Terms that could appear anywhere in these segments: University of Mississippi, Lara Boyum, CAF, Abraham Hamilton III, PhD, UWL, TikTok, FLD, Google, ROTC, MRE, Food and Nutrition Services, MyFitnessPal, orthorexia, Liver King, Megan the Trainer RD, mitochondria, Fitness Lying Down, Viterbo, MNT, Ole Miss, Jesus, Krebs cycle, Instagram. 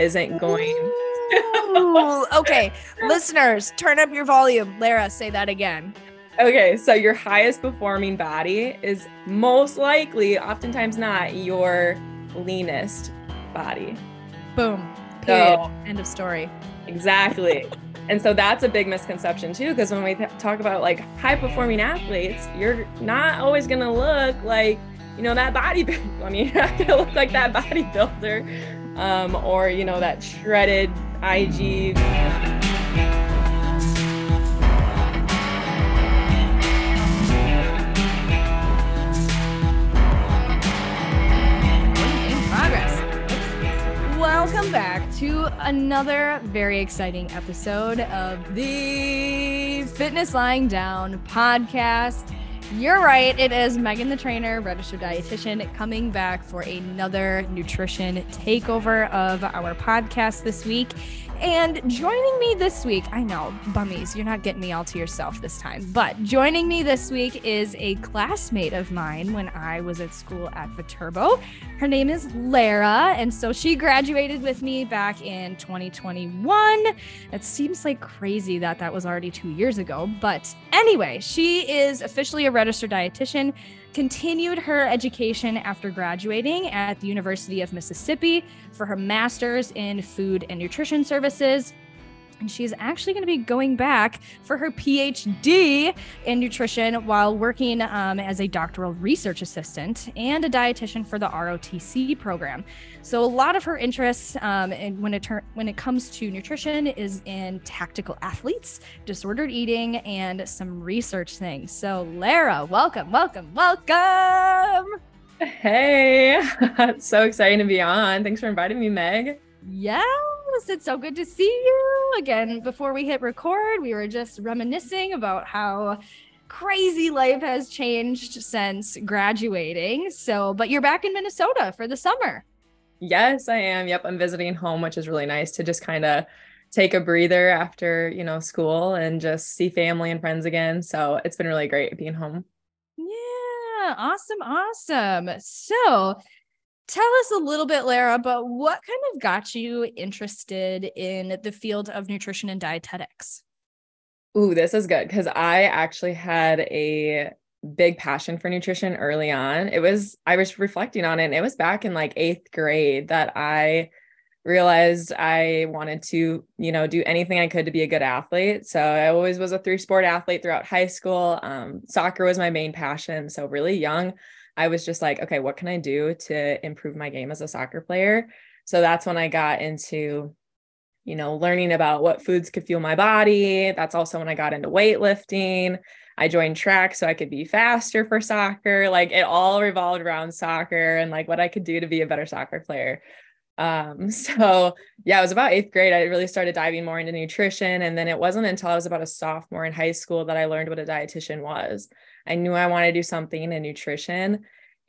isn't going. Ooh, okay. Listeners, turn up your volume. Lara, say that again. Okay. So your highest performing body is most likely, oftentimes not, your leanest body. Boom. Period. So, end of story. Exactly. And so that's a big misconception too, because when we talk about like high performing athletes, you're not always going to look like, you know, that bodybuilder. I mean, you're not going to look like that bodybuilder or, you know, that shredded IG. Welcome back to another very exciting episode of the Fitness Lying Down podcast. You're right, it is Megan the Trainer, registered dietitian, coming back for another nutrition takeover of our podcast this week. And joining me this week, I know, bummies, you're not getting me all to yourself this time, but joining me this week is a classmate of mine when I was at school at Viterbo. Her name is Lara, and so she graduated with me back in 2021. It seems like crazy that that was already 2 years ago, but anyway, she is officially a registered dietitian, continued her education after graduating at the University of Mississippi for her master's in Food and Nutrition Services. And she's actually going to be going back for her PhD in nutrition while working as a doctoral research assistant and a dietitian for the ROTC program. So a lot of her interests when it comes to nutrition is in tactical athletes, disordered eating, and some research things. So Lara, welcome, welcome, welcome. Hey, it's so exciting to be on. Thanks for inviting me, Meg. Yeah. It's so good to see you again. Before we hit record, we were just reminiscing about how crazy life has changed since graduating. So, but you're back in Minnesota for the summer. Yes, I am. Yep. I'm visiting home, which is really nice to just kind of take a breather after, you know, school and just see family and friends again. So it's been really great being home. Yeah. Awesome. Awesome. So tell us a little bit, Lara, but what kind of got you interested in the field of nutrition and dietetics? Ooh, this is good because I actually had a big passion for nutrition early on. I was reflecting on it, and it was back in like 8th grade that I realized I wanted to, you know, do anything I could to be a good athlete. So I always was a 3-sport athlete throughout high school. Soccer was my main passion. So really young, I was just like, okay, what can I do to improve my game as a soccer player? So that's when I got into, you know, learning about what foods could fuel my body. That's also when I got into weightlifting. I joined track so I could be faster for soccer. Like it all revolved around soccer and like what I could do to be a better soccer player. So yeah, it was about 8th grade. I really started diving more into nutrition. And then it wasn't until I was about a sophomore in high school that I learned what a dietitian was. I knew I wanted to do something in nutrition.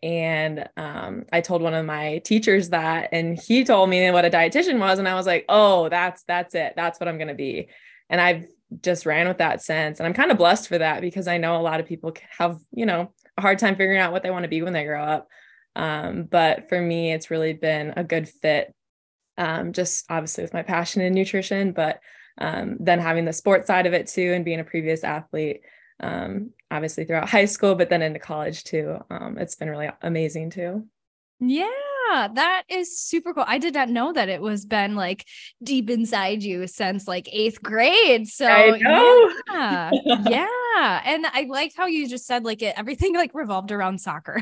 And, I told one of my teachers that, and he told me what a dietitian was. And I was like, oh, that's it. That's what I'm going to be. And I've just ran with that since. And I'm kind of blessed for that because I know a lot of people have, you know, a hard time figuring out what they want to be when they grow up. But for me, it's really been a good fit. Just obviously with my passion in nutrition, but, then having the sports side of it too, and being a previous athlete, obviously throughout high school, but then into college too. It's been really amazing too. Yeah, that is super cool. I did not know that it was been like deep inside you since like 8th grade. So I know. Yeah. Yeah. And I liked how you just said like everything like revolved around soccer.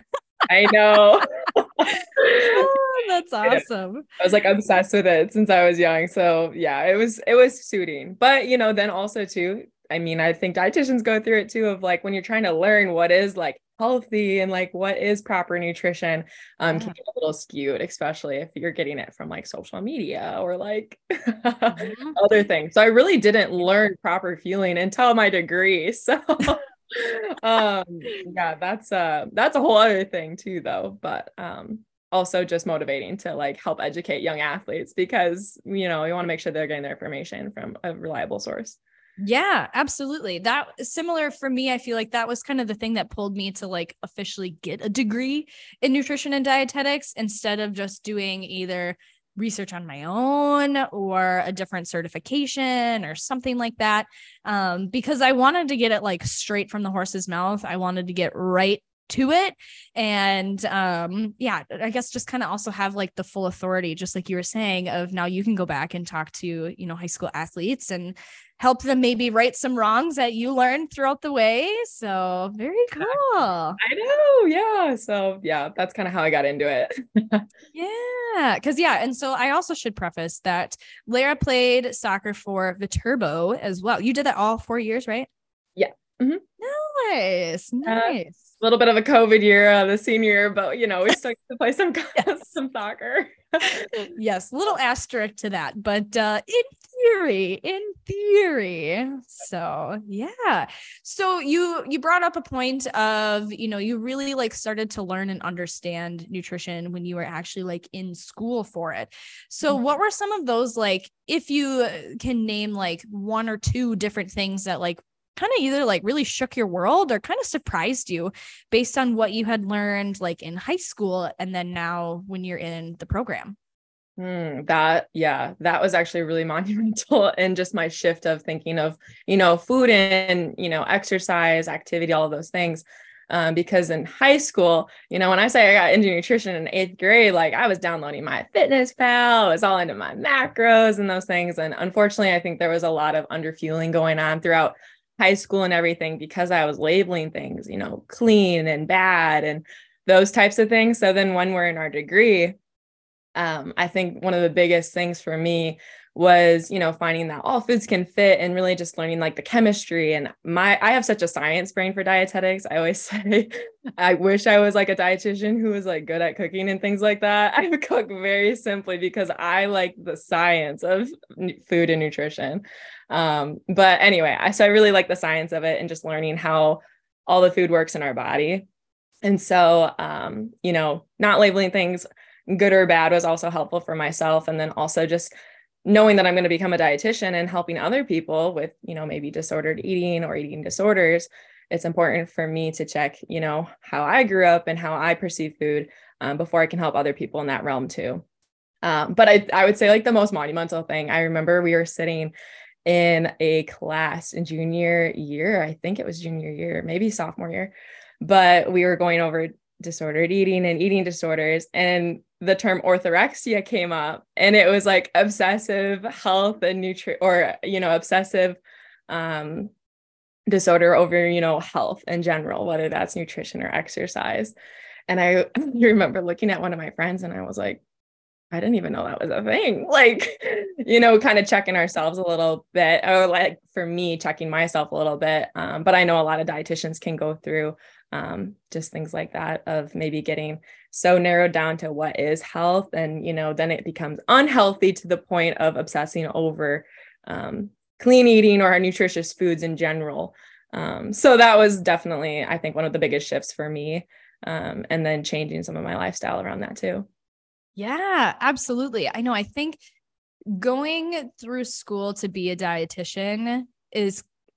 I know. Oh, that's awesome. I was like obsessed with it since I was young. So yeah, it was suiting, but you know, then also too, I mean, I think dietitians go through it too, of like, when you're trying to learn what is like healthy and like, what is proper nutrition, can get a little skewed, especially if you're getting it from like social media or like other things. So I really didn't learn proper fueling until my degree. So yeah, that's a whole other thing too, though. But, also just motivating to like help educate young athletes because, you know, you want to make sure they're getting their information from a reliable source. Yeah, absolutely. That similar for me. I feel like that was kind of the thing that pulled me to like officially get a degree in nutrition and dietetics instead of just doing either research on my own or a different certification or something like that. Because I wanted to get it like straight from the horse's mouth. I wanted to get right to it. And, yeah, I guess just kind of also have like the full authority, just like you were saying, of now you can go back and talk to, you know, high school athletes and help them maybe right some wrongs that you learned throughout the way. So very cool. I know. Yeah. So yeah, that's kind of how I got into it. Yeah. Cause yeah. And so I also should preface that Lara played soccer for Viterbo as well. You did that all 4 years, right? Yeah. Mm-hmm. Nice. Nice. A little bit of a COVID year, the senior year, but you know, we still get to play some, some soccer. Yes. Little asterisk to that, but, in theory. So, yeah. So you brought up a point of, you know, you really like started to learn and understand nutrition when you were actually like in school for it. So what were some of those, like, if you can name like one or two different things that like kind of either like really shook your world or kind of surprised you based on what you had learned like in high school and then now when you're in the program? That was actually really monumental in just my shift of thinking of, you know, food and, you know, exercise, activity, all of those things. Because in high school, you know, when I say I got into nutrition in 8th grade, like I was downloading MyFitnessPal, I was all into my macros and those things. And unfortunately, I think there was a lot of underfueling going on throughout high school and everything, because I was labeling things, you know, clean and bad and those types of things. So then when we're in our degree, I think one of the biggest things for me was, you know, finding that all foods can fit and really just learning like the chemistry. And I have such a science brain for dietetics. I always say, I wish I was like a dietitian who was like good at cooking and things like that. I would cook very simply because I like the science of food and nutrition. But anyway, I really like the science of it and just learning how all the food works in our body. And so, you know, not labeling things good or bad was also helpful for myself. And then also just knowing that I'm going to become a dietitian and helping other people with, you know, maybe disordered eating or eating disorders, it's important for me to check, you know, how I grew up and how I perceive food before I can help other people in that realm too. But I would say like the most monumental thing, I remember we were sitting in a class in junior year, I think it was junior year, maybe sophomore year, but we were going over disordered eating and eating disorders, and the term orthorexia came up, and it was like obsessive health and obsessive disorder over, you know, health in general, whether that's nutrition or exercise. And I remember looking at one of my friends and I was like, I didn't even know that was a thing. Like, you know, kind of checking ourselves a little bit, or like for me, checking myself a little bit. But I know a lot of dietitians can go through just things like that, of maybe getting so narrowed down to what is health. And, you know, then it becomes unhealthy to the point of obsessing over clean eating or nutritious foods in general. So that was definitely, I think, one of the biggest shifts for me. And then changing some of my lifestyle around that too. Yeah, absolutely. I know. I think going through school to be a dietitian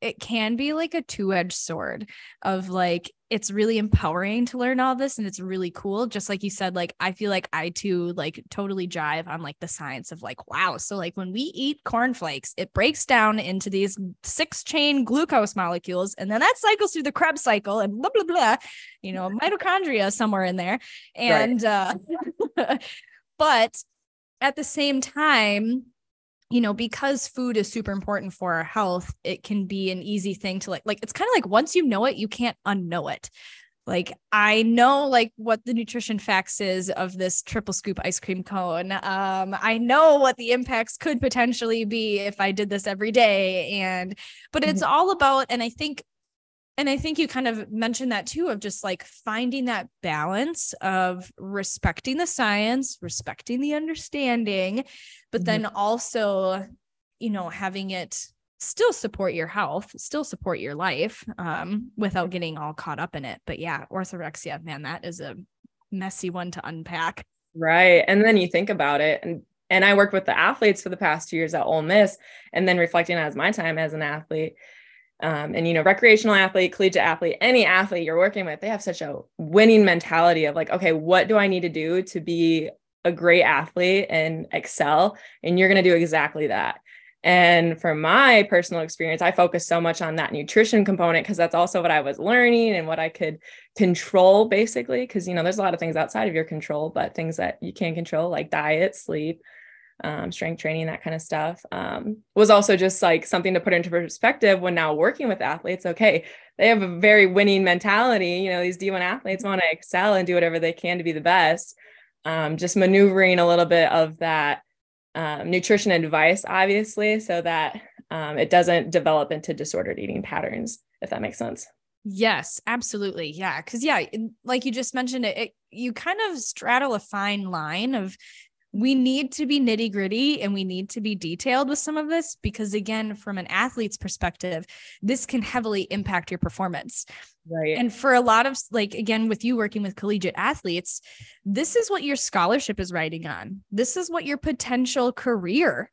it can be like a two-edged sword of like, it's really empowering to learn all this. And it's really cool. Just like you said, like, I feel like I too, like totally jive on like the science of like, wow. So like when we eat cornflakes, it breaks down into these 6-chain glucose molecules. And then that cycles through the Krebs cycle and blah, blah, blah, you know, mitochondria somewhere in there. And, but at the same time, you know, because food is super important for our health, it can be an easy thing to like it's kind of like, once you know it, you can't unknow it. Like, I know like what the nutrition facts is of this 3-scoop ice cream cone. I know what the impacts could potentially be if I did this every day. But it's all about, and I think you kind of mentioned that too, of just like finding that balance of respecting the science, respecting the understanding, but then also, you know, having it still support your health, still support your life, without getting all caught up in it. But yeah, orthorexia, man, that is a messy one to unpack. Right. And then you think about it, and I worked with the athletes for the past 2 years at Ole Miss, and then reflecting on my time as an athlete. And, you know, recreational athlete, collegiate athlete, any athlete you're working with, they have such a winning mentality of like, okay, what do I need to do to be a great athlete and excel, and you're going to do exactly that. And from my personal experience, I focused so much on that nutrition component because that's also what I was learning and what I could control, basically, because, you know, there's a lot of things outside of your control, but things that you can control, like diet, sleep, strength training, that kind of stuff, was also just like something to put into perspective when now working with athletes. Okay, they have a very winning mentality. You know, these D1 athletes want to excel and do whatever they can to be the best. Just maneuvering a little bit of that nutrition advice, obviously, so that it doesn't develop into disordered eating patterns, if that makes sense. Yes, absolutely. Yeah. Cause yeah, like you just mentioned, it you kind of straddle a fine line of, we need to be nitty gritty and we need to be detailed with some of this, because again, from an athlete's perspective, this can heavily impact your performance. Right. And for a lot of, like, again, with you working with collegiate athletes, this is what your scholarship is riding on. This is what your potential career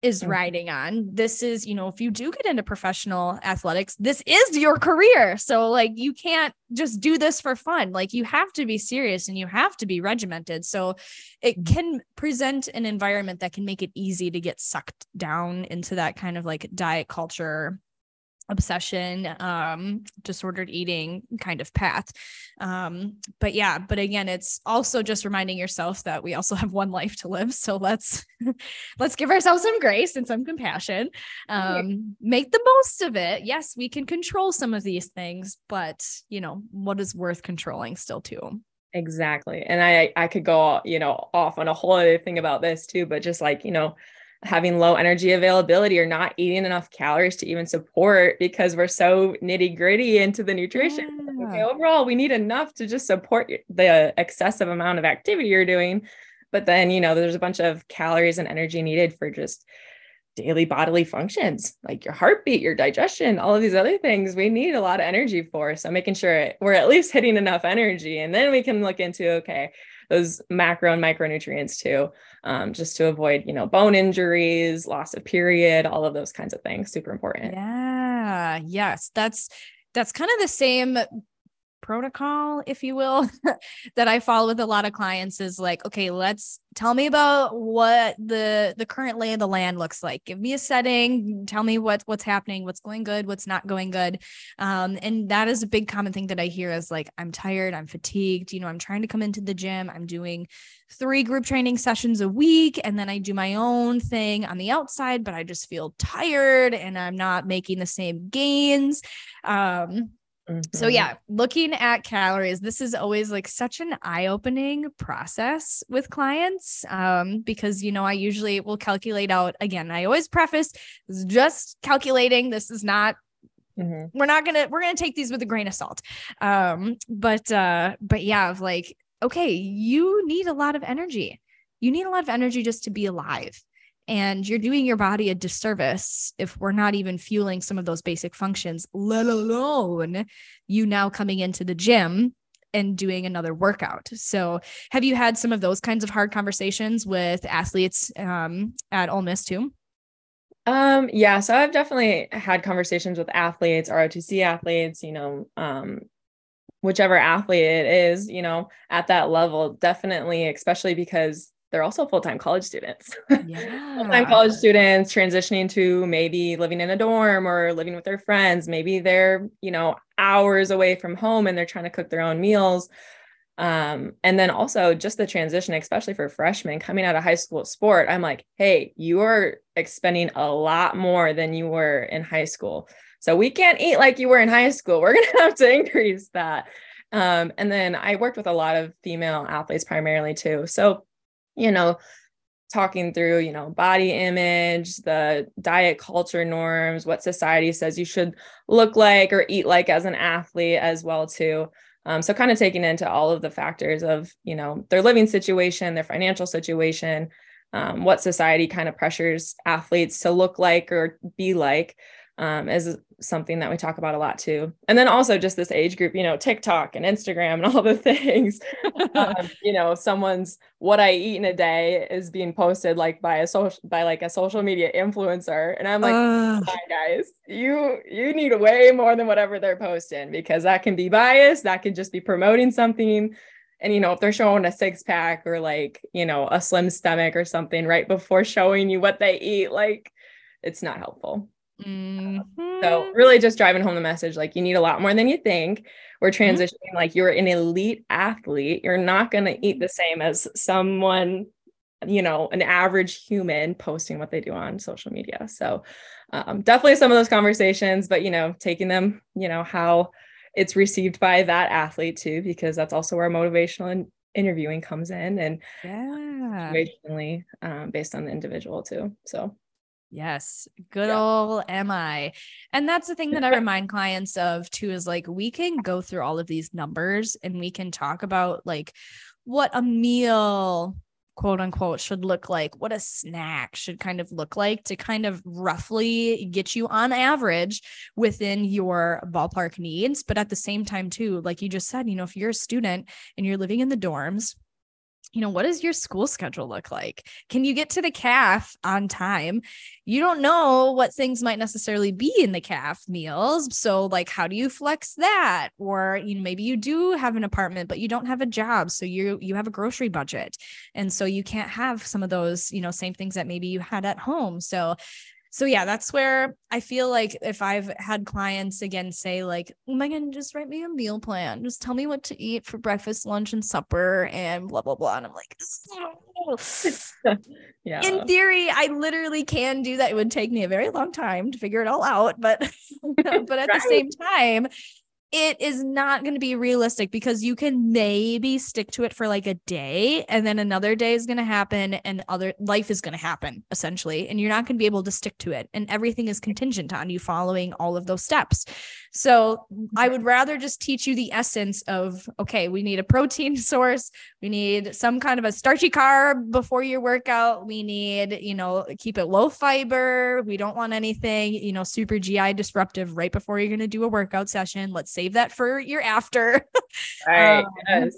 is riding on. This is, you know, if you do get into professional athletics, this is your career. So like, you can't just do this for fun. Like, you have to be serious and you have to be regimented. So it can present an environment that can make it easy to get sucked down into that kind of like diet culture obsession, disordered eating kind of path. But yeah, but again, it's also just reminding yourself that we also have one life to live. So let's give ourselves some grace and some compassion, make the most of it. Yes, we can control some of these things, but you know, what is worth controlling still too. Exactly. And I could go, you know, off on a whole other thing about this too, but just like, you know, having low energy availability or not eating enough calories to even support, because we're so nitty gritty into the nutrition. Yeah. Okay, overall, we need enough to just support the excessive amount of activity you're doing. But then, you know, there's a bunch of calories and energy needed for just daily bodily functions, like your heartbeat, your digestion, all of these other things we need a lot of energy for. So making sure we're at least hitting enough energy, and then we can look into, okay, those macro and micronutrients too, just to avoid, you know, bone injuries, loss of period, all of those kinds of things. Super important. Yeah. Yes. That's kind of the same protocol, if you will, that I follow with a lot of clients is like, okay, let's tell me about what the current lay of the land looks like. Give me a setting. Tell me what's happening, what's going good, what's not going good. And that is a big common thing that I hear is like, I'm tired, I'm fatigued, you know, I'm trying to come into the gym. I'm doing 3 group training sessions a week. And then I do my own thing on the outside, but I just feel tired and I'm not making the same gains. So yeah, looking at calories, this is always like such an eye-opening process with clients, because, you know, I usually will calculate out, again, I always preface this is just calculating. This is not, we're going to take these with a grain of salt. But yeah, like, okay, you need a lot of energy. You need a lot of energy just to be alive. And you're doing your body a disservice if we're not even fueling some of those basic functions, let alone you now coming into the gym and doing another workout. So have you had some of those kinds of hard conversations with athletes at Ole Miss too? Yeah. So I've definitely had conversations with athletes, ROTC athletes, you know, whichever athlete it is, you know, at that level, definitely, especially because they're also full-time college students, yeah. Full-time college students transitioning to maybe living in a dorm or living with their friends. Maybe they're, you know, hours away from home and they're trying to cook their own meals. And then also just the transition, especially for freshmen coming out of high school sport, I'm like, hey, you are expending a lot more than you were in high school. So we can't eat like you were in high school. We're going to have to increase that. And then I worked with a lot of female athletes primarily too. So you know, talking through, you know, body image, the diet culture norms, what society says you should look like or eat like as an athlete as well too. So kind of taking into all of the factors of, you know, their living situation, their financial situation, what society kind of pressures athletes to look like or be like, is something that we talk about a lot too. And then also just this age group, you know, TikTok and Instagram and all the things, you know, someone's what I eat in a day is being posted like by a social media influencer. And I'm like, hi guys, you need way more than whatever they're posting, because that can be biased. That can just be promoting something. And, you know, if they're showing a six pack or like, you know, a slim stomach or something right before showing you what they eat, like it's not helpful. Mm-hmm. So really just driving home the message, like you need a lot more than you think. We're transitioning, mm-hmm. like you're an elite athlete. You're not going to eat the same as someone, you know, an average human posting what they do on social media. So definitely some of those conversations, but, you know, taking them, you know, how it's received by that athlete too, because that's also where motivational and interviewing comes in, and situationally based on the individual too. So yes. Good old MI. And that's the thing that I remind clients of too, is like, we can go through all of these numbers and we can talk about like what a meal, quote unquote, should look like, what a snack should kind of look like to kind of roughly get you on average within your ballpark needs. But at the same time too, like you just said, you know, if you're a student and you're living in the dorms, you know, what does your school schedule look like? Can you get to the CAF on time? You don't know what things might necessarily be in the CAF meals. So like, how do you flex that? Or, you know, maybe you do have an apartment, but you don't have a job. So you have a grocery budget. And so you can't have some of those, you know, same things that maybe you had at home. So yeah, that's where I feel like if I've had clients again, say like, oh my God, just write me a meal plan. Just tell me what to eat for breakfast, lunch, and supper and blah, blah, blah. And I'm like, oh. Yeah. In theory, I literally can do that. It would take me a very long time to figure it all out. But at the same time, it is not going to be realistic, because you can maybe stick to it for like a day, and then another day is going to happen and other life is going to happen essentially. And you're not going to be able to stick to it. And everything is contingent on you following all of those steps. So I would rather just teach you the essence of, okay, we need a protein source. We need some kind of a starchy carb before your workout. We need, you know, keep it low fiber. We don't want anything, you know, super GI disruptive right before you're going to do a workout session. Let's save that for your after, right? Yes.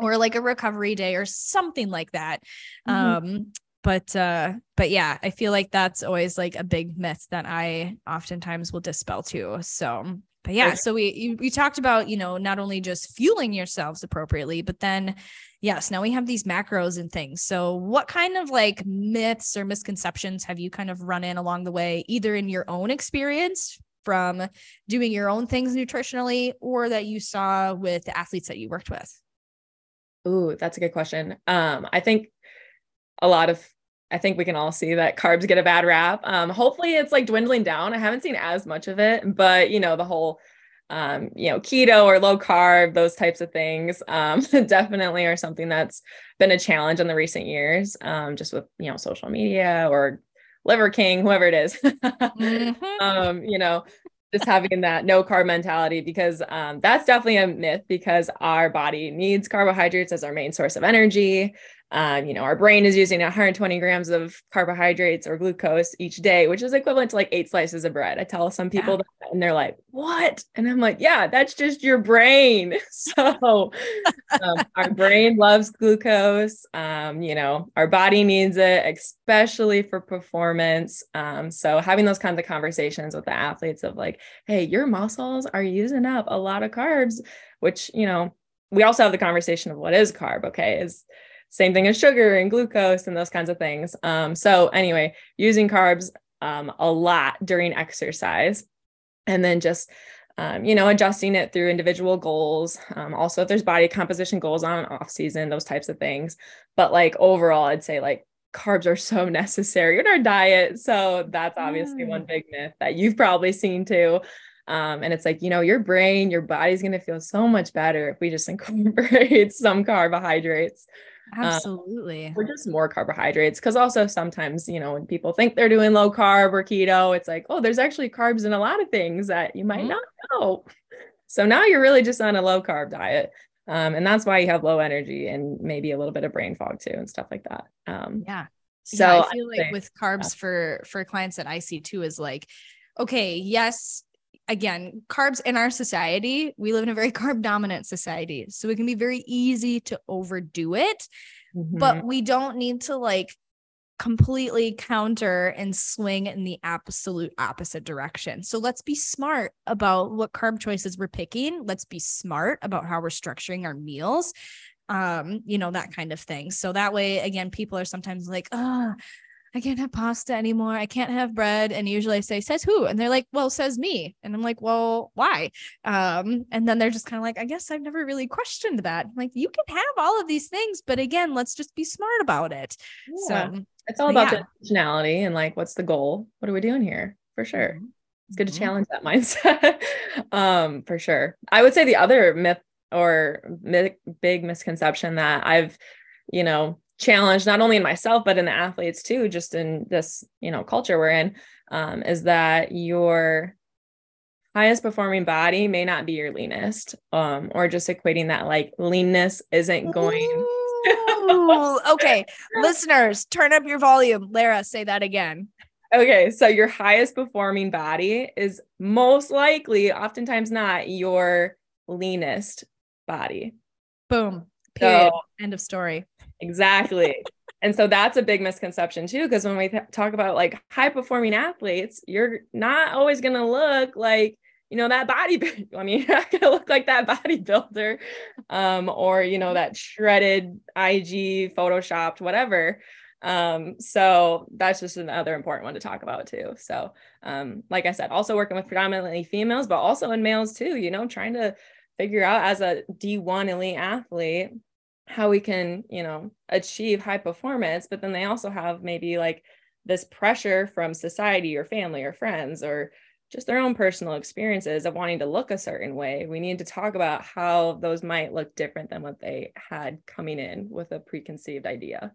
Or like a recovery day or something like that. Mm-hmm. But yeah, I feel like that's always like a big myth that I oftentimes will dispel too. So, but yeah, so we talked about, you know, not only just fueling yourselves appropriately, but then yes, now we have these macros and things. So what kind of like myths or misconceptions have you kind of run in along the way, either in your own experience from doing your own things nutritionally, or that you saw with the athletes that you worked with? Ooh, that's a good question. I think we can all see that carbs get a bad rap. Hopefully it's like dwindling down. I haven't seen as much of it, but you know, the whole, you know, keto or low carb, those types of things, definitely are something that's been a challenge in the recent years, just with, you know, social media or Liver King, whoever it is, mm-hmm. You know, just having that no carb mentality, because that's definitely a myth, because our body needs carbohydrates as our main source of energy. You know, our brain is using 120 grams of carbohydrates or glucose each day, which is equivalent to like 8 slices of bread. I tell some people that, and they're like, what? And I'm like, yeah, that's just your brain. So our brain loves glucose. You know, our body needs it, especially for performance. So having those kinds of conversations with the athletes of like, hey, your muscles are using up a lot of carbs, which, you know, we also have the conversation of what is carb. Okay. Is same thing as sugar and glucose and those kinds of things. So anyway, using carbs a lot during exercise, and then just, you know, adjusting it through individual goals. Also, if there's body composition goals on off season, those types of things. But like overall, I'd say like carbs are so necessary in our diet. So that's obviously one big myth that you've probably seen too. And it's like, you know, your brain, your body's going to feel so much better if we just incorporate some carbohydrates. Absolutely. Or just more carbohydrates. Cause also sometimes, you know, when people think they're doing low carb or keto, it's like, oh, there's actually carbs in a lot of things that you might not know. So now you're really just on a low carb diet. And that's why you have low energy and maybe a little bit of brain fog too and stuff like that. Yeah. So yeah, I feel like with carbs for clients that I see too, is like, okay, yes. Again, carbs in our society, we live in a very carb dominant society, so it can be very easy to overdo it, mm-hmm. but we don't need to like completely counter and swing in the absolute opposite direction. So let's be smart about what carb choices we're picking. Let's be smart about how we're structuring our meals. you know, that kind of thing. So that way, again, people are sometimes like, oh, I can't have pasta anymore. I can't have bread. And usually I say, says who? And they're like, well, says me. And I'm like, well, why? And then they're just kind of like, I guess I've never really questioned that. I'm like, you can have all of these things, but again, let's just be smart about it. Yeah. So it's all about the intentionality and like, what's the goal? What are we doing here? For sure. It's good to challenge that mindset. For sure. I would say the other myth or big misconception that I've, you know, challenge not only in myself, but in the athletes too, just in this, you know, culture we're in, is that your highest performing body may not be your leanest, or just equating that like leanness isn't going. Ooh, okay. Listeners, turn up your volume. Lara, say that again. Okay. So your highest performing body is most likely, oftentimes not, your leanest body. Boom. Period. So, end of story. Exactly. And so that's a big misconception too, because when we talk about like high performing athletes, you're not always going to look like, you know, that body, I mean, you're not going to look like that bodybuilder, or, you know, that shredded IG photoshopped, whatever. So that's just another important one to talk about too. So, like I said, also working with predominantly females, but also in males too, you know, trying to figure out as a D1 elite athlete, how we can, you know, achieve high performance, but then they also have maybe like this pressure from society or family or friends, or just their own personal experiences of wanting to look a certain way. We need to talk about how those might look different than what they had coming in with a preconceived idea.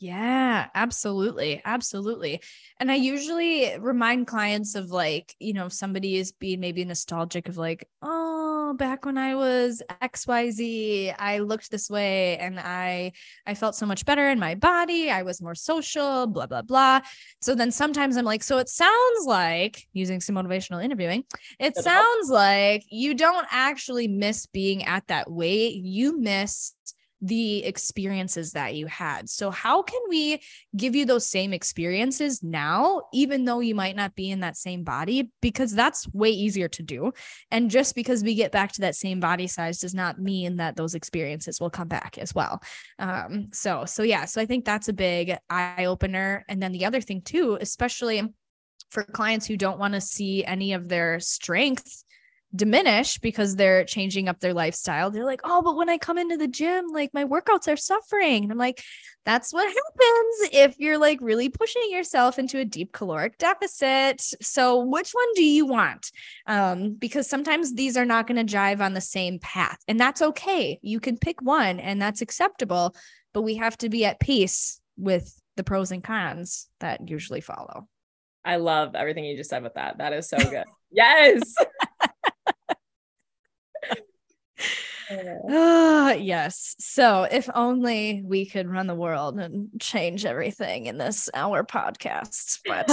Yeah, absolutely. Absolutely. And I usually remind clients of like, you know, if somebody is being maybe nostalgic of like, oh, back when I was XYZ, I looked this way and I felt so much better in my body. I was more social, blah, blah, blah. So then sometimes I'm like, so it sounds like, using some motivational interviewing, it sounds like you don't actually miss being at that weight. You miss the experiences that you had. So how can we give you those same experiences now, even though you might not be in that same body? Because that's way easier to do. And just because we get back to that same body size does not mean that those experiences will come back as well. So yeah, so I think that's a big eye opener. And then the other thing too, especially for clients who don't want to see any of their strengths diminish because they're changing up their lifestyle. They're like, oh, but when I come into the gym, like my workouts are suffering. And I'm like, that's what happens if you're like really pushing yourself into a deep caloric deficit. So which one do you want? Because sometimes these are not going to jive on the same path, and that's okay. You can pick one and that's acceptable, but we have to be at peace with the pros and cons that usually follow. I love everything you just said with that. That is so good. Yes. Yes. So if only we could run the world and change everything in this hour podcast, but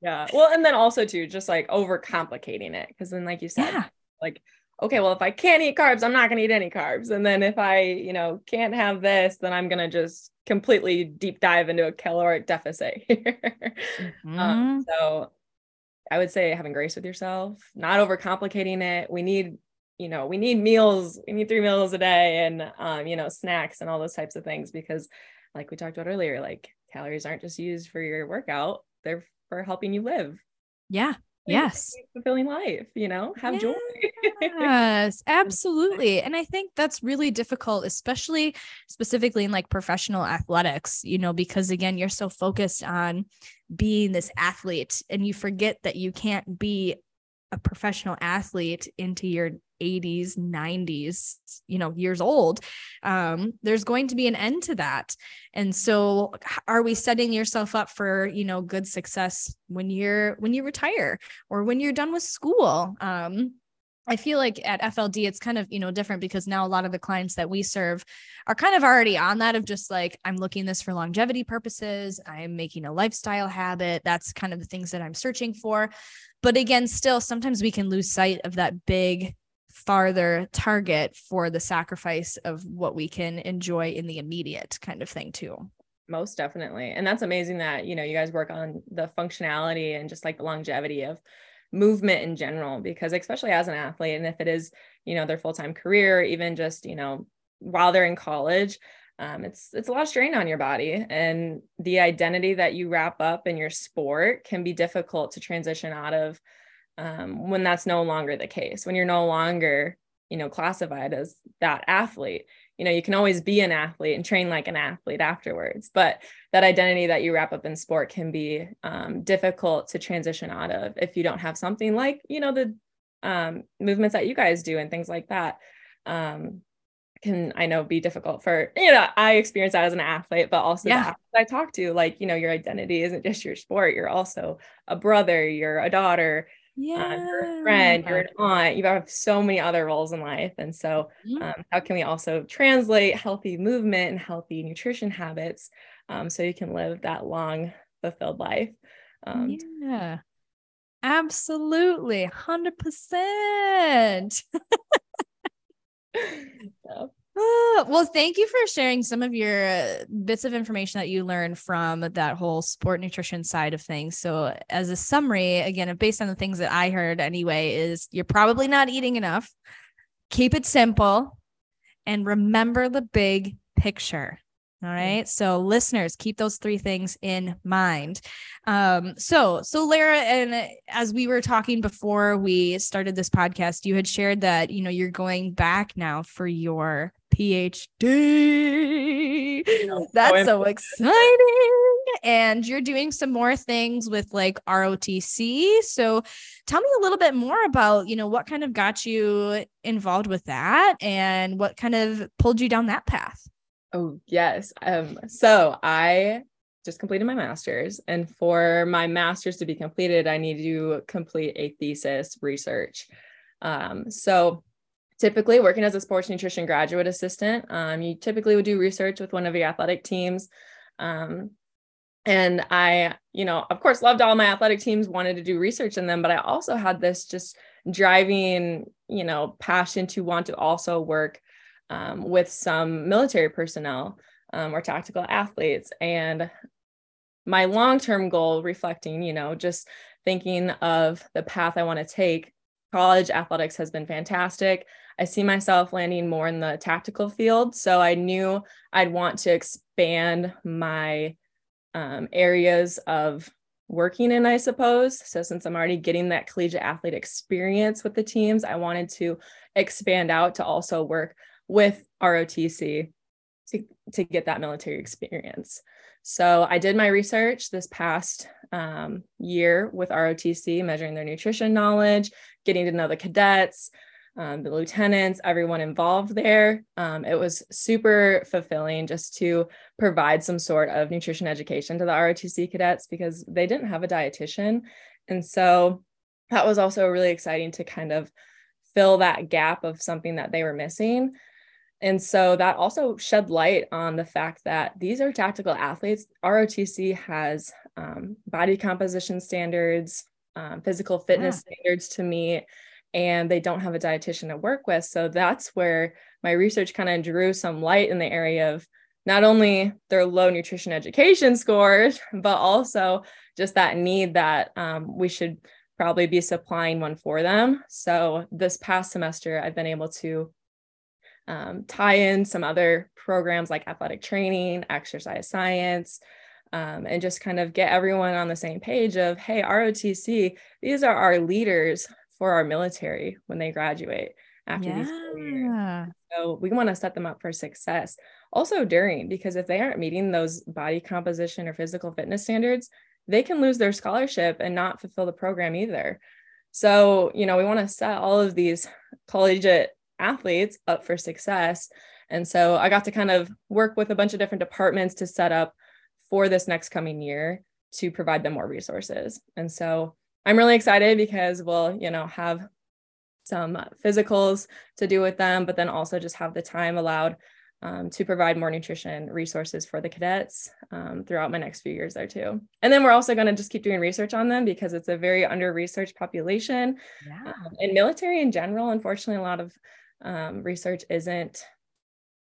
yeah. Well, and then also too, just like overcomplicating it. Cause then like you said, like, okay, well, if I can't eat carbs, I'm not going to eat any carbs. And then if I, you know, can't have this, then I'm going to just completely deep dive into a caloric deficit here. So I would say having grace with yourself, not overcomplicating it. We need, you know, we need meals. We need 3 meals a day and, you know, snacks and all those types of things, because like we talked about earlier, like calories aren't just used for your workout. They're for helping you live. Yeah. Yes. Fulfilling life, you know, have joy. Yes, absolutely. And I think that's really difficult, especially specifically in like professional athletics, you know, because again, you're so focused on being this athlete and you forget that you can't be a professional athlete into your 80s, 90s, you know, years old. There's going to be an end to that. And so are we setting yourself up for, you know, good success when you retire or when you're done with school? I feel like at FLD, it's kind of, you know, different because now a lot of the clients that we serve are kind of already on that of just like, I'm looking this for longevity purposes. I'm making a lifestyle habit. That's kind of the things that I'm searching for. But again, still, sometimes we can lose sight of that big farther target for the sacrifice of what we can enjoy in the immediate kind of thing too. Most definitely. And that's amazing that, you know, you guys work on the functionality and just like the longevity of movement in general, because especially as an athlete, and if it is, you know, their full-time career, even just, you know, while they're in college, it's a lot of strain on your body, and the identity that you wrap up in your sport can be difficult to transition out of, when that's no longer the case, when you're no longer, you know, classified as that athlete. You know, you can always be an athlete and train like an athlete afterwards, but that identity that you wrap up in sport can be difficult to transition out of if you don't have something like, you know, the movements that you guys do and things like that. Can, I know, be difficult for, you know, I experienced that as an athlete, but also the athletes I talk to, like, you know, your identity isn't just your sport. You're also a brother, you're a daughter, you're a friend, you're an aunt, you have so many other roles in life. And so how can we also translate healthy movement and healthy nutrition habits so you can live that long, fulfilled life? Yeah, absolutely. 100%. Well, thank you for sharing some of your bits of information that you learned from that whole sport nutrition side of things. So as a summary, again, based on the things that I heard anyway, is you're probably not eating enough, keep it simple, and remember the big picture. All right. So listeners, keep those three things in mind. So Lara, and as we were talking before we started this podcast, you had shared that, you know, you're going back now for your PhD. That's so exciting. And you're doing some more things with like ROTC. So tell me a little bit more about, you know, what kind of got you involved with that and what kind of pulled you down that path? Oh, yes. So I just completed my master's, and for my master's to be completed, I need to complete a thesis research. So typically working as a sports nutrition graduate assistant, you typically would do research with one of your athletic teams. And I, you know, of course, loved all my athletic teams, wanted to do research in them, but I also had this just driving, you know, passion to want to also work with some military personnel or tactical athletes. And my long-term goal, reflecting, you know, just thinking of the path I want to take, college athletics has been fantastic. I see myself landing more in the tactical field. So I knew I'd want to expand my areas of working in, I suppose. So since I'm already getting that collegiate athlete experience with the teams, I wanted to expand out to also work with ROTC to get that military experience. So I did my research this past year with ROTC, measuring their nutrition knowledge, getting to know the cadets, the lieutenants, everyone involved there. It was super fulfilling just to provide some sort of nutrition education to the ROTC cadets because they didn't have a dietitian. And so that was also really exciting to kind of fill that gap of something that they were missing. And so that also shed light on the fact that these are tactical athletes. ROTC has body composition standards, physical fitness standards to meet, and they don't have a dietitian to work with. So that's where my research kind of drew some light in the area of not only their low nutrition education scores, but also just that need that we should probably be supplying one for them. So this past semester, I've been able to tie in some other programs like athletic training, exercise science, and just kind of get everyone on the same page of, hey, ROTC, these are our leaders for our military when they graduate after these 4 years. So we want to set them up for success also during, because if they aren't meeting those body composition or physical fitness standards, they can lose their scholarship and not fulfill the program either. So, you know, we want to set all of these collegiate athletes up for success. And so I got to kind of work with a bunch of different departments to set up for this next coming year to provide them more resources. And so I'm really excited because we'll, you know, have some physicals to do with them, but then also just have the time allowed to provide more nutrition resources for the cadets throughout my next few years there too. And then we're also going to just keep doing research on them because it's a very under-researched population. And military in general, unfortunately, a lot of research isn't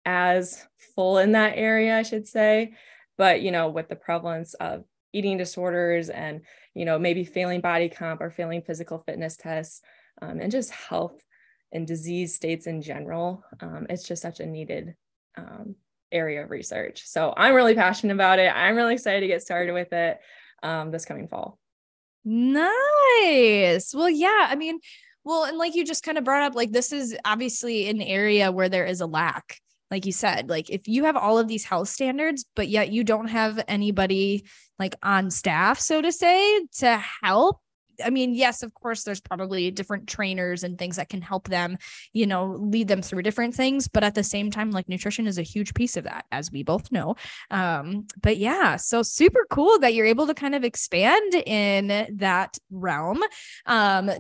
as full in that area, I should say. But, you know, with the prevalence of eating disorders and, you know, maybe failing body comp or failing physical fitness tests, and just health and disease states in general. It's just such a needed area of research. So I'm really passionate about it. I'm really excited to get started with it this coming fall. Nice. Well, yeah, I mean, well, and like you just kind of brought up, like, this is obviously an area where there is a lack. Like you said, like if you have all of these health standards, but yet you don't have anybody like on staff, so to say, to help. I mean, yes, of course, there's probably different trainers and things that can help them, you know, lead them through different things. But at the same time, like nutrition is a huge piece of that, as we both know. But yeah, so super cool that you're able to kind of expand in that realm.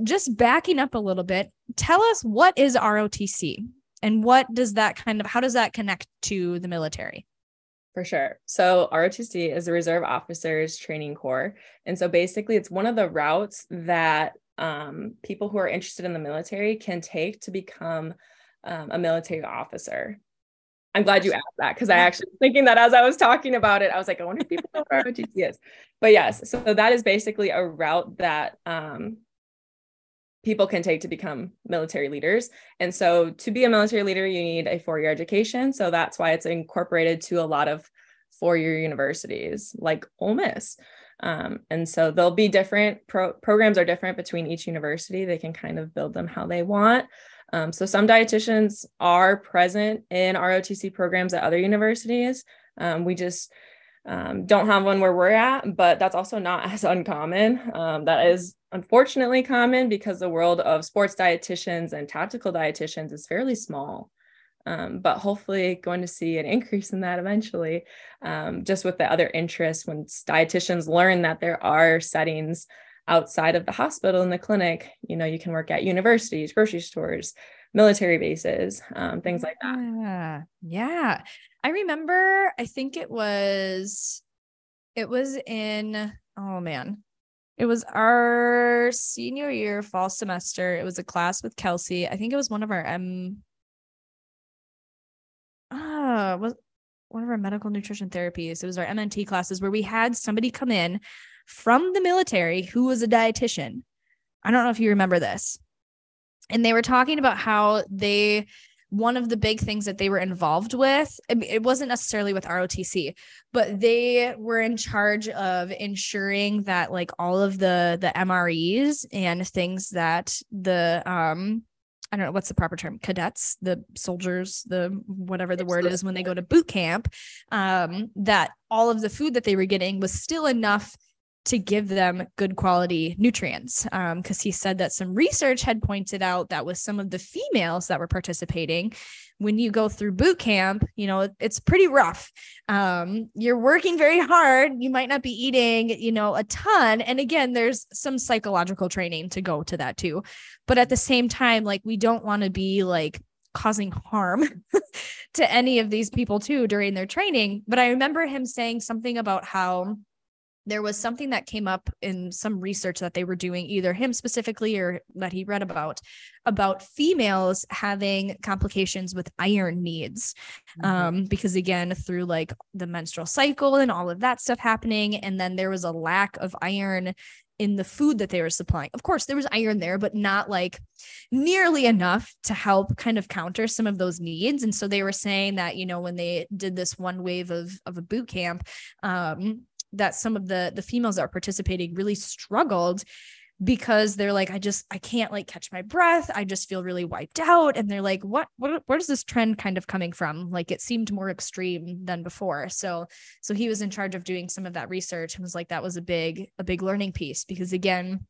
Just backing up a little bit, tell us, what is ROTC? And what does that kind of, how does that connect to the military? For sure. So ROTC is the Reserve Officers Training Corps. And so basically it's one of the routes that people who are interested in the military can take to become a military officer. I'm glad you asked that, because I actually was thinking that as I was talking about it, I was like, I wonder if people know what ROTC is. But yes, so that is basically a route that people can take to become military leaders. And so to be a military leader, you need a four-year education. So that's why it's incorporated to a lot of four-year universities like Ole Miss. And so there'll be different programs are different between each university. They can kind of build them how they want. So some dietitians are present in ROTC programs at other universities. We just don't have one where we're at, but that's also not as uncommon. That is unfortunately common because the world of sports dietitians and tactical dietitians is fairly small, but hopefully going to see an increase in that eventually, just with the other interests. When dietitians learn that there are settings outside of the hospital and the clinic, you know, you can work at universities, grocery stores, military bases, things like that. Yeah. Yeah. I remember, I think it was in, oh man, it was our senior year, fall semester. It was a class with Kelsey. I think it was one of our, was one of our medical nutrition therapies. It was our MNT classes where we had somebody come in from the military who was a dietitian. I don't know if you remember this. And they were talking about how one of the big things that they were involved with, I mean, it wasn't necessarily with ROTC, but they were in charge of ensuring that like all of the MREs and things that the, I don't know, what's the proper term, cadets, the soldiers, the whatever the word is when they go to boot camp, that all of the food that they were getting was still enough to give them good quality nutrients. Cause he said that some research had pointed out that with some of the females that were participating, when you go through boot camp, you know, it's pretty rough. You're working very hard. You might not be eating, you know, a ton. And again, there's some psychological training to go to that too. But at the same time, like, we don't want to be like causing harm to any of these people too during their training. But I remember him saying something about how there was something that came up in some research that they were doing, either him specifically or that he read about females having complications with iron needs. Mm-hmm. Because again, through like the menstrual cycle and all of that stuff happening. And then there was a lack of iron in the food that they were supplying. Of course, there was iron there, but not like nearly enough to help kind of counter some of those needs. And so they were saying that, you know, when they did this one wave of a boot camp, that some of the females that are participating really struggled because they're like, I can't like catch my breath. I just feel really wiped out. And they're like, where is this trend kind of coming from? Like, it seemed more extreme than before. So he was in charge of doing some of that research and was like, that was a big learning piece, because again,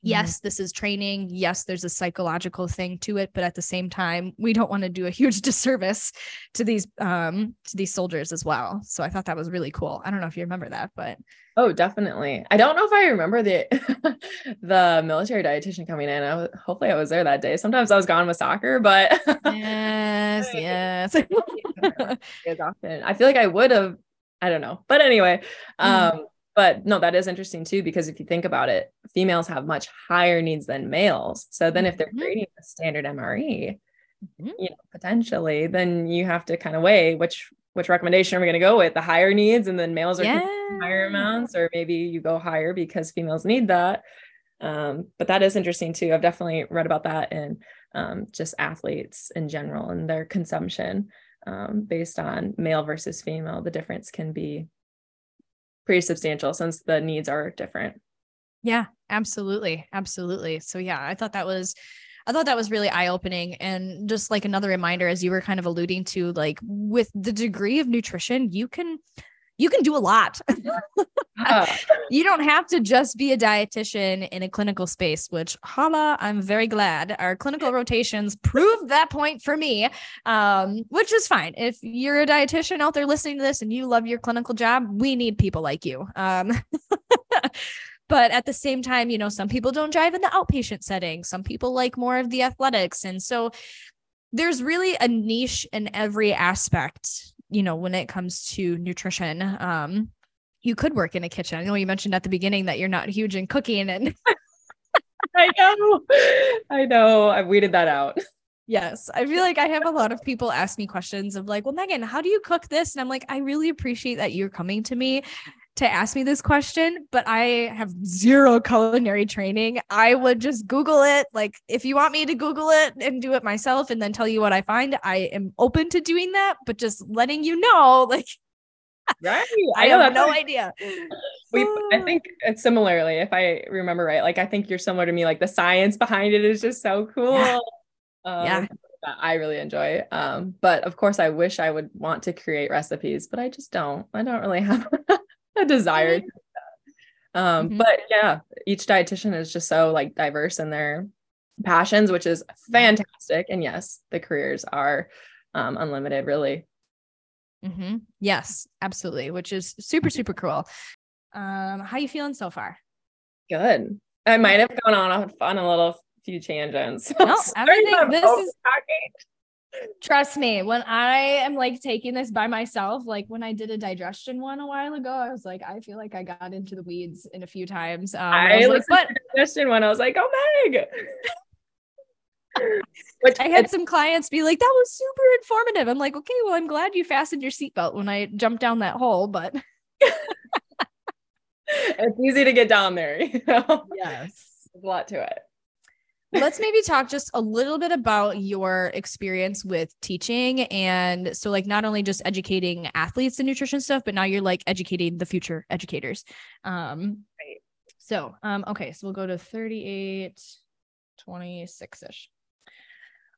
yes, this is training. Yes, there's a psychological thing to it, but at the same time, we don't want to do a huge disservice to these soldiers as well. So I thought that was really cool. I don't know if you remember that, but oh, definitely. I don't know if I remember the military dietitian coming in. Hopefully I was there that day. Sometimes I was gone with soccer, but yes. Often I feel like I would have. I don't know, but anyway. But no, that is interesting too, because if you think about it, females have much higher needs than males. So then if they're creating a standard MRE, you know, potentially, then you have to kind of weigh which which recommendation are we going to go with? The higher needs, and then males are higher amounts, or maybe you go higher because females need that. But that is interesting too. I've definitely read about that in just athletes in general and their consumption based on male versus female. The difference can be pretty substantial since the needs are different. Yeah, absolutely. Absolutely. So yeah, I thought that was really eye-opening. And just like another reminder, as you were kind of alluding to, like with the degree of nutrition, you can do a lot. You don't have to just be a dietitian in a clinical space, which holla, I'm very glad our clinical rotations proved that point for me, which is fine. If you're a dietitian out there listening to this and you love your clinical job, we need people like you. But at the same time, you know, some people don't jive in the outpatient setting. Some people like more of the athletics. And so there's really a niche in every aspect, you know, when it comes to nutrition. You could work in a kitchen. I know you mentioned at the beginning that you're not huge in cooking. And I know. I've weeded that out. Yes. I feel like I have a lot of people ask me questions of like, well, Megan, how do you cook this? And I'm like, I really appreciate that you're coming to me to ask me this question, but I have zero culinary training. I would just Google it. Like if you want me to Google it and do it myself and then tell you what I find, I am open to doing that, but just letting you know, like, right. I have no idea. I think it's similarly, if I remember right, like, I think you're similar to me, like the science behind it is just so cool. Yeah. That I really enjoy. But of course I wish I would want to create recipes, but I just don't. I don't really have a desire. But yeah, each dietitian is just so like diverse in their passions, which is fantastic. And yes, the careers are unlimited, really. Mm-hmm. Yes, absolutely. Which is super, super cool. How you feeling so far? Good. I might have gone on a little few tangents. No, everything. This is talking. Trust me, when I am like taking this by myself, like when I did a digestion one a while ago, I was like, I feel like I got into the weeds in a few times. I was like, but digestion one, I was like, oh Meg. Which I had some clients be like, that was super informative. I'm like, okay, well, I'm glad you fastened your seatbelt when I jumped down that hole, but it's easy to get down there, you know? Yes. There's a lot to it. Let's maybe talk just a little bit about your experience with teaching. And so like not only just educating athletes in nutrition stuff, but now you're like educating the future educators. Right. So, okay. So we'll go to 38, 26 ish.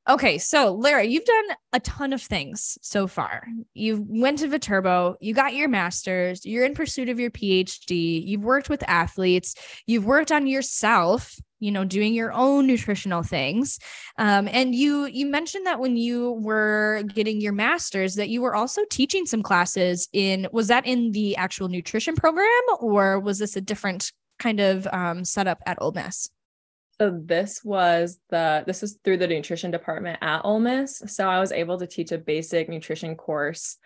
Okay. So Lara, you've done a ton of things so far. You went to Viterbo, you got your master's, you're in pursuit of your PhD. You've worked with athletes. You've worked on yourself, you know, doing your own nutritional things. And you mentioned that when you were getting your master's that you were also teaching some classes was that in the actual nutrition program or was this a different kind of setup at Ole Miss? So this is through the nutrition department at Ole Miss. So I was able to teach a basic nutrition course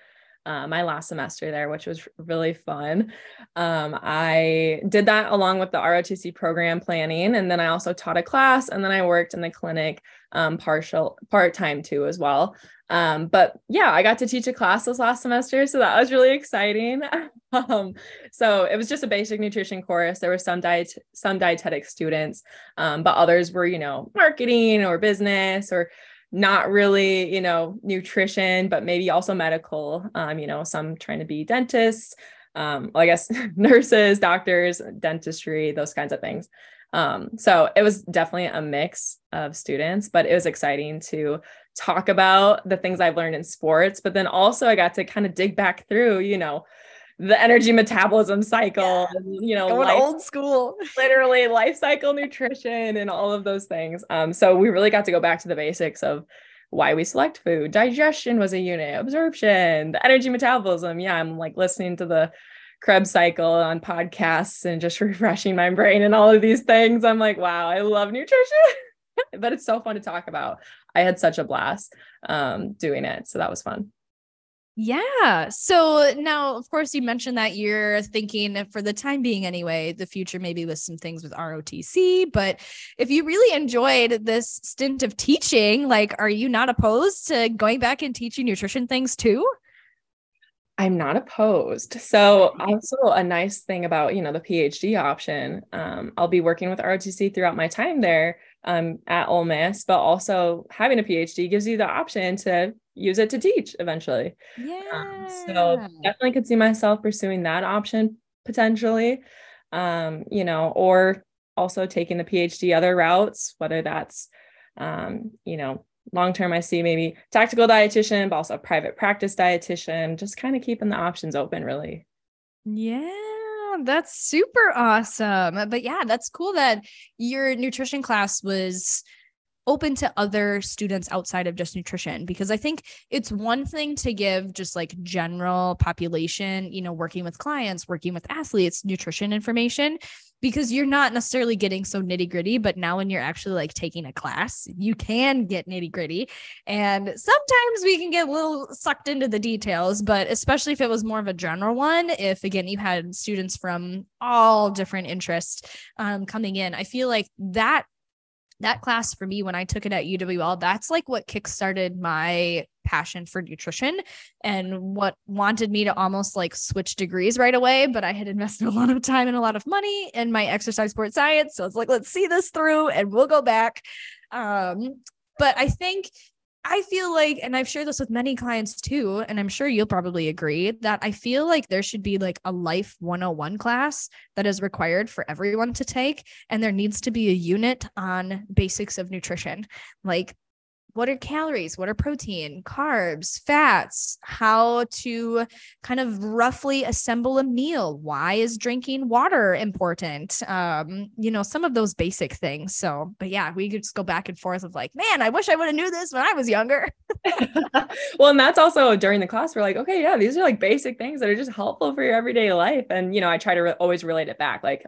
my last semester there, which was really fun. I did that along with the ROTC program planning. And then I also taught a class and then I worked in the clinic, part-time too, as well. But yeah, I got to teach a class this last semester. So that was really exciting. So it was just a basic nutrition course. There were some dietetic students, but others were, you know, marketing or business or not really, you know, nutrition, but maybe also medical, you know, some trying to be dentists, I guess nurses, doctors, dentistry, those kinds of things. So it was definitely a mix of students, but it was exciting to talk about the things I've learned in sports, but then also I got to kind of dig back through, you know, the energy metabolism cycle, and, you know, old school, literally life cycle nutrition and all of those things. So we really got to go back to the basics of why we select food. Digestion was a unit, absorption, the energy metabolism. Yeah. I'm like listening to the Krebs cycle on podcasts and just refreshing my brain and all of these things. I'm like, wow, I love nutrition, but it's so fun to talk about. I had such a blast, doing it. So that was fun. Yeah. So now, of course, you mentioned that you're thinking for the time being anyway, the future maybe with some things with ROTC, but if you really enjoyed this stint of teaching, like, are you not opposed to going back and teaching nutrition things too? I'm not opposed. So also a nice thing about, you know, the PhD option, I'll be working with ROTC throughout my time there at Ole Miss, but also having a PhD gives you the option to use it to teach eventually. Yeah. So definitely could see myself pursuing that option potentially, you know, or also taking the PhD other routes, whether that's, you know, long-term, I see maybe tactical dietitian, but also private practice dietitian, just kind of keeping the options open really. Yeah, that's super awesome. But yeah, that's cool that your nutrition class was open to other students outside of just nutrition, because I think it's one thing to give just like general population, you know, working with clients, working with athletes, nutrition information, because you're not necessarily getting so nitty gritty, but now when you're actually like taking a class, you can get nitty gritty. And sometimes we can get a little sucked into the details, but especially if it was more of a general one, if again, you had students from all different interests coming in, I feel like that class for me, when I took it at UWL, that's like what kickstarted my passion for nutrition and what wanted me to almost like switch degrees right away. But I had invested a lot of time and a lot of money in my exercise sport science. So it's like, let's see this through and we'll go back. But I think I feel like, and I've shared this with many clients too, and I'm sure you'll probably agree that I feel like there should be like a life 101 class that is required for everyone to take. And there needs to be a unit on basics of nutrition. Like what are calories? What are protein, carbs, fats, how to kind of roughly assemble a meal? Why is drinking water important? You know, some of those basic things. So, but yeah, we could just go back and forth of like, man, I wish I would have knew this when I was younger. Well, and that's also during the class, we're like, okay, yeah, these are like basic things that are just helpful for your everyday life. And, you know, I try to always relate it back. Like,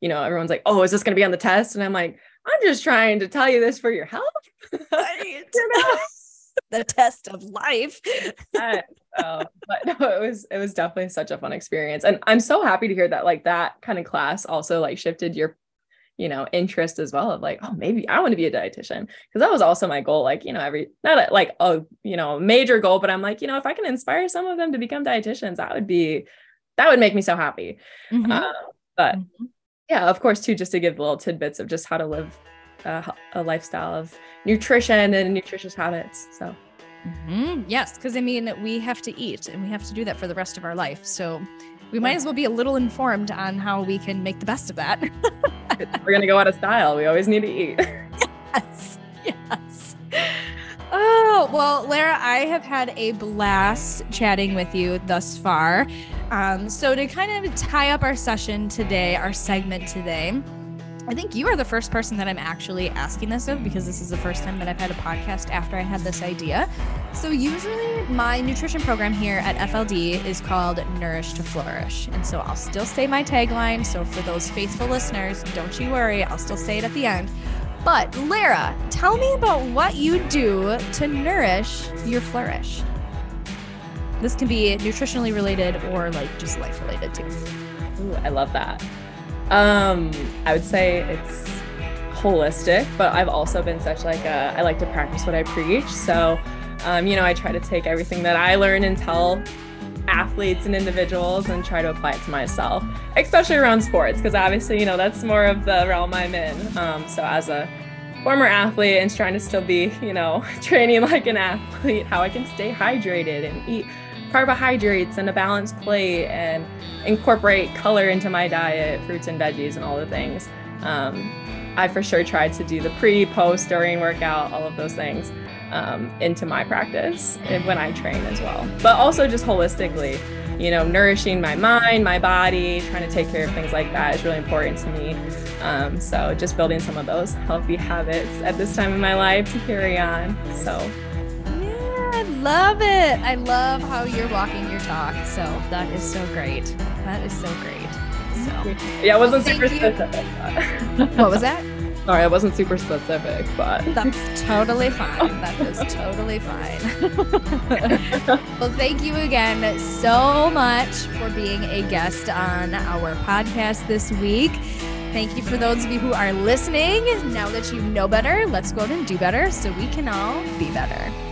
you know, everyone's like, oh, is this going to be on the test? And I'm like, I'm just trying to tell you this for your health. Right. The test of life. But no, it was definitely such a fun experience. And I'm so happy to hear that like that kind of class also like shifted your, you know, interest as well of like, oh, maybe I want to be a dietitian. Cause that was also my goal. Like, you know, not like a, you know, major goal, but I'm like, you know, if I can inspire some of them to become dietitians, that would make me so happy. Mm-hmm. Yeah, of course, too, just to give little tidbits of just how to live a lifestyle of nutrition and nutritious habits. So, Yes, because I mean, we have to eat and we have to do that for the rest of our life. So we might as well be a little informed on how we can make the best of that. We're going to go out of style. We always need to eat. Yes. Oh, well, Lara, I have had a blast chatting with you thus far. So to kind of tie up our session today, our segment today, I think you are the first person that I'm actually asking this of, because this is the first time that I've had a podcast after I had this idea. So usually my nutrition program here at FLD is called Nourish to Flourish. And so I'll still say my tagline. So for those faithful listeners, don't you worry, I'll still say it at the end. But Lara, tell me about what you do to nourish your flourish. This can be nutritionally related or like just life related too. Ooh, I love that. I would say it's holistic, but I've also been such like I like to practice what I preach. So, you know, I try to take everything that I learn and tell athletes and individuals and try to apply it to myself, especially around sports, because obviously, you know, that's more of the realm I'm in. So as a former athlete and trying to still be, you know, training like an athlete, how I can stay hydrated and eat carbohydrates and a balanced plate and incorporate color into my diet, fruits and veggies and all the things. I for sure tried to do the pre, post, during workout, all of those things into my practice and when I train as well, but also just holistically, you know, nourishing my mind, my body, trying to take care of things like that is really important to me. So just building some of those healthy habits at this time in my life to carry on. So love it. I love how you're walking your talk. So that is so great. That is so great. So yeah, I wasn't super specific. What was that? Sorry, I wasn't super specific, but that's totally fine. That is totally fine. Well, thank you again so much for being a guest on our podcast this week. Thank you for those of you who are listening. Now that you know better, let's go out and do better so we can all be better.